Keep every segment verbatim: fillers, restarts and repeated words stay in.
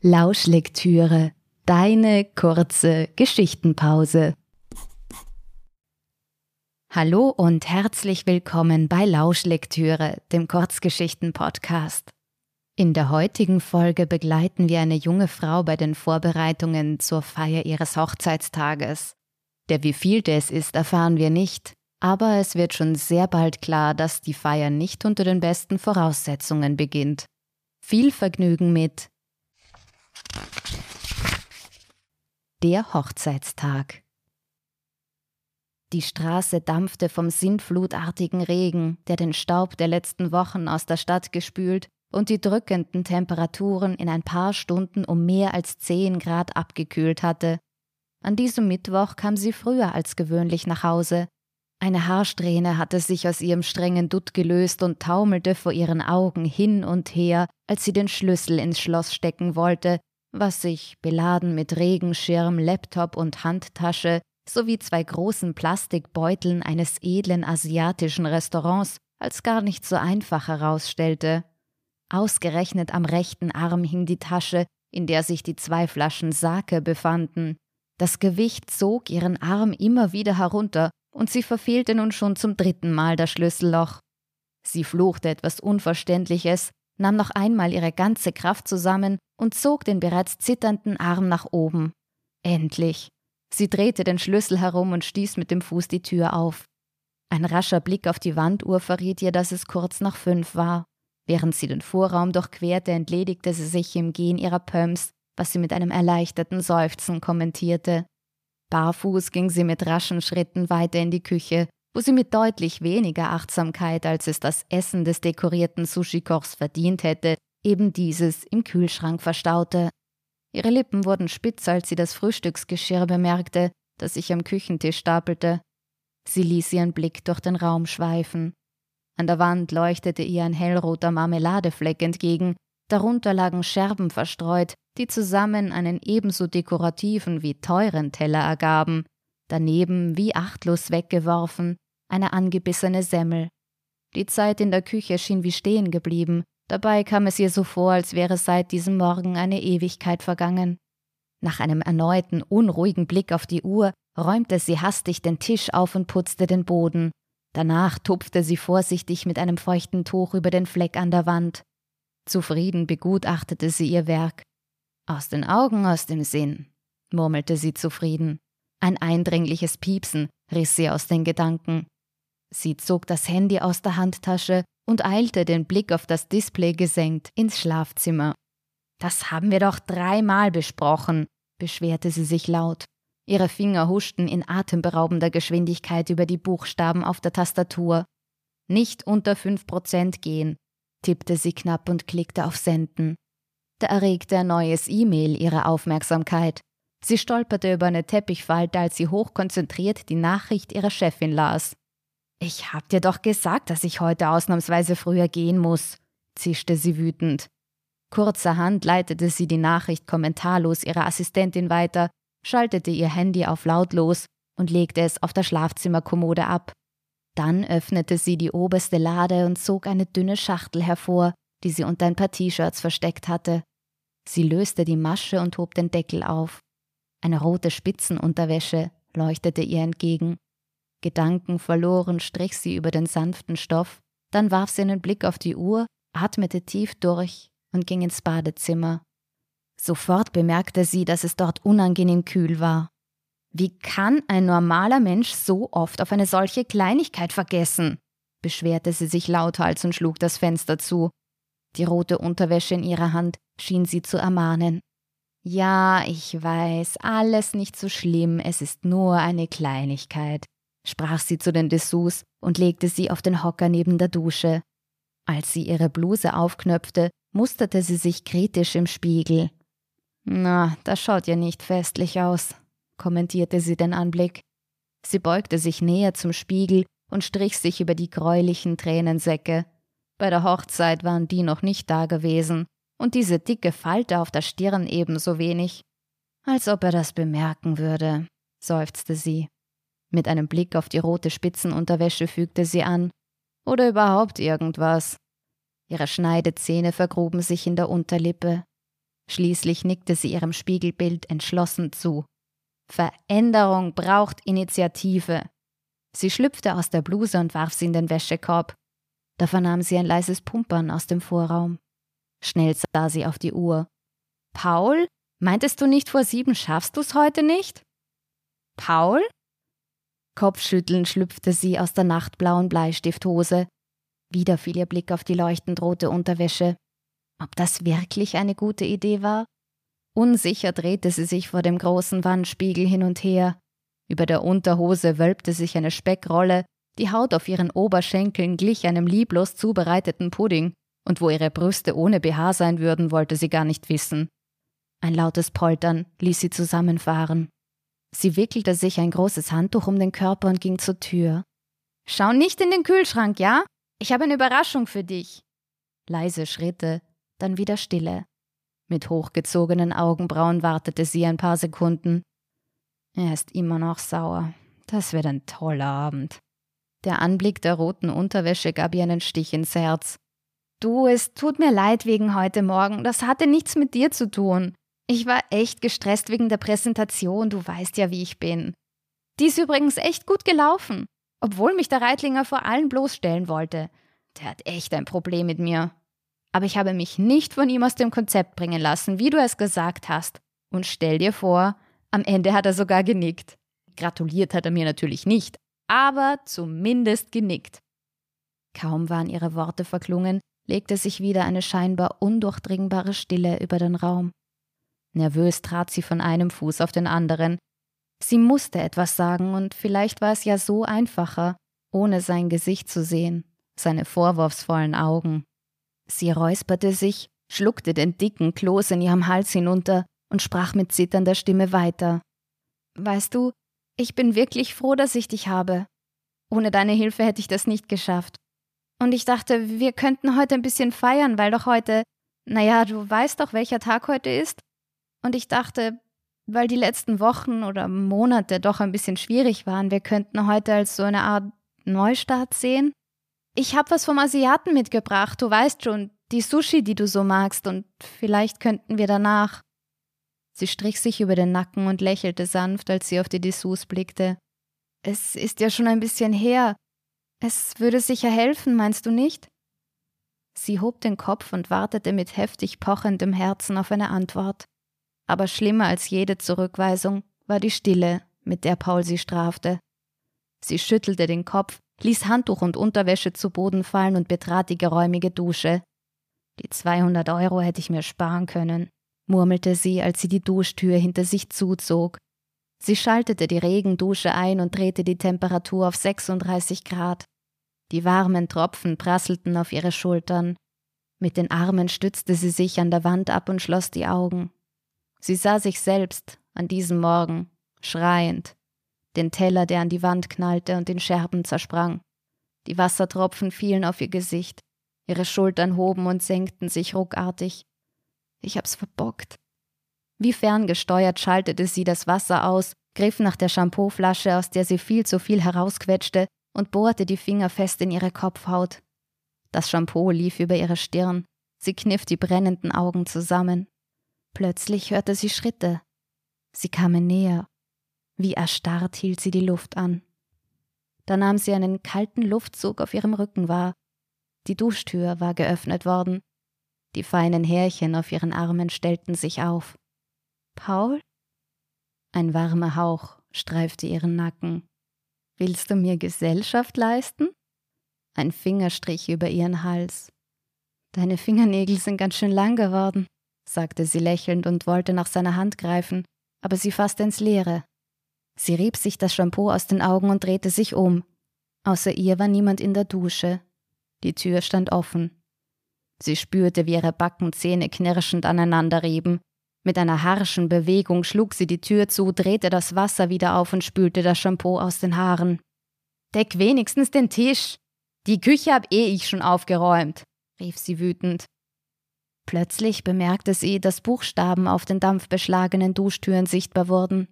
Lauschlektüre, deine kurze Geschichtenpause. Hallo und herzlich willkommen bei Lauschlektüre, dem Kurzgeschichten-Podcast. In der heutigen Folge begleiten wir eine junge Frau bei den Vorbereitungen zur Feier ihres Hochzeitstages. Der wievielte es ist, erfahren wir nicht, aber es wird schon sehr bald klar, dass die Feier nicht unter den besten Voraussetzungen beginnt. Viel Vergnügen mit Der Hochzeitstag. Die Straße dampfte vom sintflutartigen Regen, der den Staub der letzten Wochen aus der Stadt gespült und die drückenden Temperaturen in ein paar Stunden um mehr als zehn Grad abgekühlt hatte. An diesem Mittwoch kam sie früher als gewöhnlich nach Hause. Eine Haarsträhne hatte sich aus ihrem strengen Dutt gelöst und taumelte vor ihren Augen hin und her, als sie den Schlüssel ins Schloss stecken wollte, was sich, beladen mit Regenschirm, Laptop und Handtasche, sowie zwei großen Plastikbeuteln eines edlen asiatischen Restaurants als gar nicht so einfach herausstellte. Ausgerechnet am rechten Arm hing die Tasche, in der sich die zwei Flaschen Sake befanden. Das Gewicht zog ihren Arm immer wieder herunter und sie verfehlte nun schon zum dritten Mal das Schlüsselloch. Sie fluchte etwas Unverständliches, nahm noch einmal ihre ganze Kraft zusammen und zog den bereits zitternden Arm nach oben. Endlich! Sie drehte den Schlüssel herum und stieß mit dem Fuß die Tür auf. Ein rascher Blick auf die Wanduhr verriet ihr, dass es kurz nach fünf war. Während sie den Vorraum durchquerte, entledigte sie sich im Gehen ihrer Pumps, was sie mit einem erleichterten Seufzen kommentierte. Barfuß ging sie mit raschen Schritten weiter in die Küche, wo sie mit deutlich weniger Achtsamkeit, als es das Essen des dekorierten Sushi-Kochs verdient hätte, eben dieses im Kühlschrank verstaute. Ihre Lippen wurden spitz, als sie das Frühstücksgeschirr bemerkte, das sich am Küchentisch stapelte. Sie ließ ihren Blick durch den Raum schweifen. An der Wand leuchtete ihr ein hellroter Marmeladefleck entgegen, darunter lagen Scherben verstreut, die zusammen einen ebenso dekorativen wie teuren Teller ergaben, daneben, wie achtlos weggeworfen, eine angebissene Semmel. Die Zeit in der Küche schien wie stehen geblieben, dabei kam es ihr so vor, als wäre seit diesem Morgen eine Ewigkeit vergangen. Nach einem erneuten, unruhigen Blick auf die Uhr räumte sie hastig den Tisch auf und putzte den Boden. Danach tupfte sie vorsichtig mit einem feuchten Tuch über den Fleck an der Wand. Zufrieden begutachtete sie ihr Werk. »Aus den Augen, aus dem Sinn«, murmelte sie zufrieden. Ein eindringliches Piepsen riss sie aus den Gedanken. Sie zog das Handy aus der Handtasche und eilte, den Blick auf das Display gesenkt, ins Schlafzimmer. »Das haben wir doch dreimal besprochen«, beschwerte sie sich laut. Ihre Finger huschten in atemberaubender Geschwindigkeit über die Buchstaben auf der Tastatur. »Nicht unter fünf Prozent gehen«, tippte sie knapp und klickte auf Senden. Da erregte ein neues E-Mail ihre Aufmerksamkeit. Sie stolperte über eine Teppichfalte, als sie hochkonzentriert die Nachricht ihrer Chefin las. »Ich hab dir doch gesagt, dass ich heute ausnahmsweise früher gehen muss«, zischte sie wütend. Kurzerhand leitete sie die Nachricht kommentarlos ihrer Assistentin weiter, schaltete ihr Handy auf lautlos und legte es auf der Schlafzimmerkommode ab. Dann öffnete sie die oberste Lade und zog eine dünne Schachtel hervor, die sie unter ein paar T-Shirts versteckt hatte. Sie löste die Masche und hob den Deckel auf. Eine rote Spitzenunterwäsche leuchtete ihr entgegen. Gedankenverloren strich sie über den sanften Stoff, dann warf sie einen Blick auf die Uhr, atmete tief durch und ging ins Badezimmer. Sofort bemerkte sie, dass es dort unangenehm kühl war. »Wie kann ein normaler Mensch so oft auf eine solche Kleinigkeit vergessen?« beschwerte sie sich lauthals und schlug das Fenster zu. Die rote Unterwäsche in ihrer Hand schien sie zu ermahnen. »Ja, ich weiß, alles nicht so schlimm, es ist nur eine Kleinigkeit«, sprach sie zu den Dessous und legte sie auf den Hocker neben der Dusche. Als sie ihre Bluse aufknöpfte, musterte sie sich kritisch im Spiegel. »Na, das schaut ja nicht festlich aus«, kommentierte sie den Anblick. Sie beugte sich näher zum Spiegel und strich sich über die gräulichen Tränensäcke. Bei der Hochzeit waren die noch nicht da gewesen und diese dicke Falte auf der Stirn ebenso wenig. Als ob er das bemerken würde, seufzte sie. Mit einem Blick auf die rote Spitzenunterwäsche fügte sie an. Oder überhaupt irgendwas. Ihre Schneidezähne vergruben sich in der Unterlippe. Schließlich nickte sie ihrem Spiegelbild entschlossen zu. Veränderung braucht Initiative. Sie schlüpfte aus der Bluse und warf sie in den Wäschekorb. Da vernahm sie ein leises Pumpern aus dem Vorraum. Schnell sah sie auf die Uhr. »Paul? Meintest du nicht vor sieben schaffst du's heute nicht?« »Paul?« Kopfschüttelnd schlüpfte sie aus der nachtblauen Bleistifthose. Wieder fiel ihr Blick auf die leuchtend rote Unterwäsche. Ob das wirklich eine gute Idee war? Unsicher drehte sie sich vor dem großen Wandspiegel hin und her. Über der Unterhose wölbte sich eine Speckrolle, die Haut auf ihren Oberschenkeln glich einem lieblos zubereiteten Pudding, und wo ihre Brüste ohne B H sein würden, wollte sie gar nicht wissen. Ein lautes Poltern ließ sie zusammenfahren. Sie wickelte sich ein großes Handtuch um den Körper und ging zur Tür. »Schau nicht in den Kühlschrank, ja? Ich habe eine Überraschung für dich.« Leise Schritte, dann wieder Stille. Mit hochgezogenen Augenbrauen wartete sie ein paar Sekunden. Er ist immer noch sauer. Das wird ein toller Abend. Der Anblick der roten Unterwäsche gab ihr einen Stich ins Herz. »Du, es tut mir leid wegen heute Morgen. Das hatte nichts mit dir zu tun. Ich war echt gestresst wegen der Präsentation. Du weißt ja, wie ich bin. Die ist übrigens echt gut gelaufen, obwohl mich der Reitlinger vor allen bloßstellen wollte. Der hat echt ein Problem mit mir. Aber ich habe mich nicht von ihm aus dem Konzept bringen lassen, wie du es gesagt hast. Und stell dir vor, am Ende hat er sogar genickt. Gratuliert hat er mir natürlich nicht, aber zumindest genickt.« Kaum waren ihre Worte verklungen, legte sich wieder eine scheinbar undurchdringbare Stille über den Raum. Nervös trat sie von einem Fuß auf den anderen. Sie musste etwas sagen, und vielleicht war es ja so einfacher, ohne sein Gesicht zu sehen, seine vorwurfsvollen Augen. Sie räusperte sich, schluckte den dicken Kloß in ihrem Hals hinunter und sprach mit zitternder Stimme weiter. »Weißt du, ich bin wirklich froh, dass ich dich habe. Ohne deine Hilfe hätte ich das nicht geschafft. Und ich dachte, wir könnten heute ein bisschen feiern, weil doch heute, naja, du weißt doch, welcher Tag heute ist. Und ich dachte, weil die letzten Wochen oder Monate doch ein bisschen schwierig waren, wir könnten heute als so eine Art Neustart sehen. Ich habe was vom Asiaten mitgebracht, du weißt schon, die Sushi, die du so magst, und vielleicht könnten wir danach.« Sie strich sich über den Nacken und lächelte sanft, als sie auf die Dessous blickte. »Es ist ja schon ein bisschen her. Es würde sicher helfen, meinst du nicht?« Sie hob den Kopf und wartete mit heftig pochendem Herzen auf eine Antwort. Aber schlimmer als jede Zurückweisung war die Stille, mit der Paul sie strafte. Sie schüttelte den Kopf, ließ Handtuch und Unterwäsche zu Boden fallen und betrat die geräumige Dusche. »Die zweihundert Euro hätte ich mir sparen können«, murmelte sie, als sie die Duschtür hinter sich zuzog. Sie schaltete die Regendusche ein und drehte die Temperatur auf sechsunddreißig Grad. Die warmen Tropfen prasselten auf ihre Schultern. Mit den Armen stützte sie sich an der Wand ab und schloss die Augen. Sie sah sich selbst an diesem Morgen, schreiend, den Teller, der an die Wand knallte und in Scherben zersprang. Die Wassertropfen fielen auf ihr Gesicht, ihre Schultern hoben und senkten sich ruckartig. »Ich hab's verbockt.« Wie ferngesteuert schaltete sie das Wasser aus, griff nach der Shampooflasche, aus der sie viel zu viel herausquetschte, und bohrte die Finger fest in ihre Kopfhaut. Das Shampoo lief über ihre Stirn, sie kniff die brennenden Augen zusammen. Plötzlich hörte sie Schritte. Sie kamen näher. Wie erstarrt hielt sie die Luft an. Da nahm sie einen kalten Luftzug auf ihrem Rücken wahr. Die Duschtür war geöffnet worden. Die feinen Härchen auf ihren Armen stellten sich auf. »Paul?« Ein warmer Hauch streifte ihren Nacken. »Willst du mir Gesellschaft leisten?« Ein Fingerstrich über ihren Hals. »Deine Fingernägel sind ganz schön lang geworden«, sagte sie lächelnd und wollte nach seiner Hand greifen, aber sie fasste ins Leere. Sie rieb sich das Shampoo aus den Augen und drehte sich um. Außer ihr war niemand in der Dusche. Die Tür stand offen. Sie spürte, wie ihre Backenzähne knirschend aneinanderrieben. Mit einer harschen Bewegung schlug sie die Tür zu, drehte das Wasser wieder auf und spülte das Shampoo aus den Haaren. »Deck wenigstens den Tisch! Die Küche hab eh ich schon aufgeräumt«, rief sie wütend. Plötzlich bemerkte sie, dass Buchstaben auf den dampfbeschlagenen Duschtüren sichtbar wurden.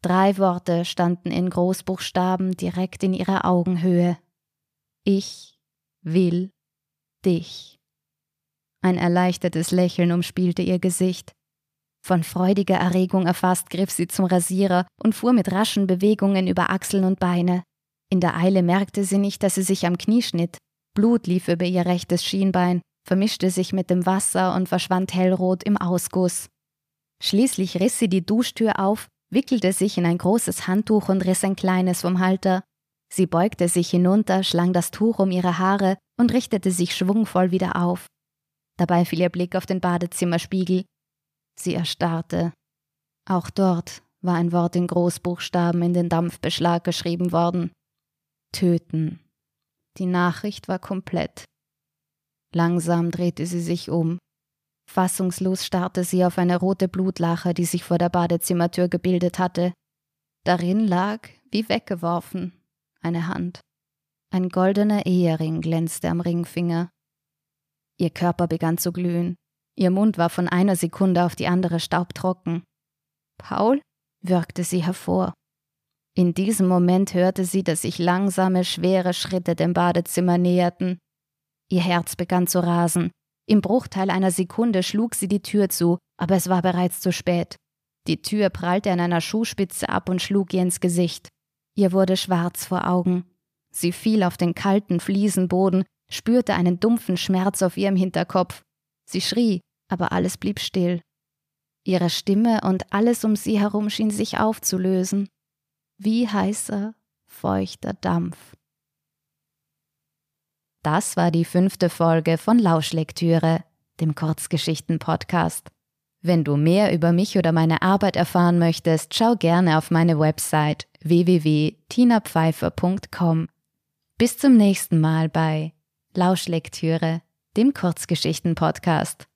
Drei Worte standen in Großbuchstaben direkt in ihrer Augenhöhe. Ich will dich. Ein erleichtertes Lächeln umspielte ihr Gesicht. Von freudiger Erregung erfasst, griff sie zum Rasierer und fuhr mit raschen Bewegungen über Achseln und Beine. In der Eile merkte sie nicht, dass sie sich am Knie schnitt. Blut lief über ihr rechtes Schienbein, vermischte sich mit dem Wasser und verschwand hellrot im Ausguss. Schließlich riss sie die Duschtür auf, wickelte sich in ein großes Handtuch und riss ein kleines vom Halter. Sie beugte sich hinunter, schlang das Tuch um ihre Haare und richtete sich schwungvoll wieder auf. Dabei fiel ihr Blick auf den Badezimmerspiegel. Sie erstarrte. Auch dort war ein Wort in Großbuchstaben in den Dampfbeschlag geschrieben worden. Töten. Die Nachricht war komplett. Langsam drehte sie sich um. Fassungslos starrte sie auf eine rote Blutlache, die sich vor der Badezimmertür gebildet hatte. Darin lag, wie weggeworfen, eine Hand. Ein goldener Ehering glänzte am Ringfinger. Ihr Körper begann zu glühen. Ihr Mund war von einer Sekunde auf die andere staubtrocken. »Paul?« würgte sie hervor. In diesem Moment hörte sie, dass sich langsame, schwere Schritte dem Badezimmer näherten. Ihr Herz begann zu rasen. Im Bruchteil einer Sekunde schlug sie die Tür zu, aber es war bereits zu spät. Die Tür prallte an einer Schuhspitze ab und schlug ihr ins Gesicht. Ihr wurde schwarz vor Augen. Sie fiel auf den kalten Fliesenboden, spürte einen dumpfen Schmerz auf ihrem Hinterkopf. Sie schrie, aber alles blieb still. Ihre Stimme und alles um sie herum schien sich aufzulösen. Wie heißer, feuchter Dampf. Das war die fünfte Folge von Lauschlektüre, dem Kurzgeschichten-Podcast. Wenn du mehr über mich oder meine Arbeit erfahren möchtest, schau gerne auf meine Website w w w punkt tina pfeiffer punkt com. Bis zum nächsten Mal bei Lauschlektüre, dem Kurzgeschichten-Podcast.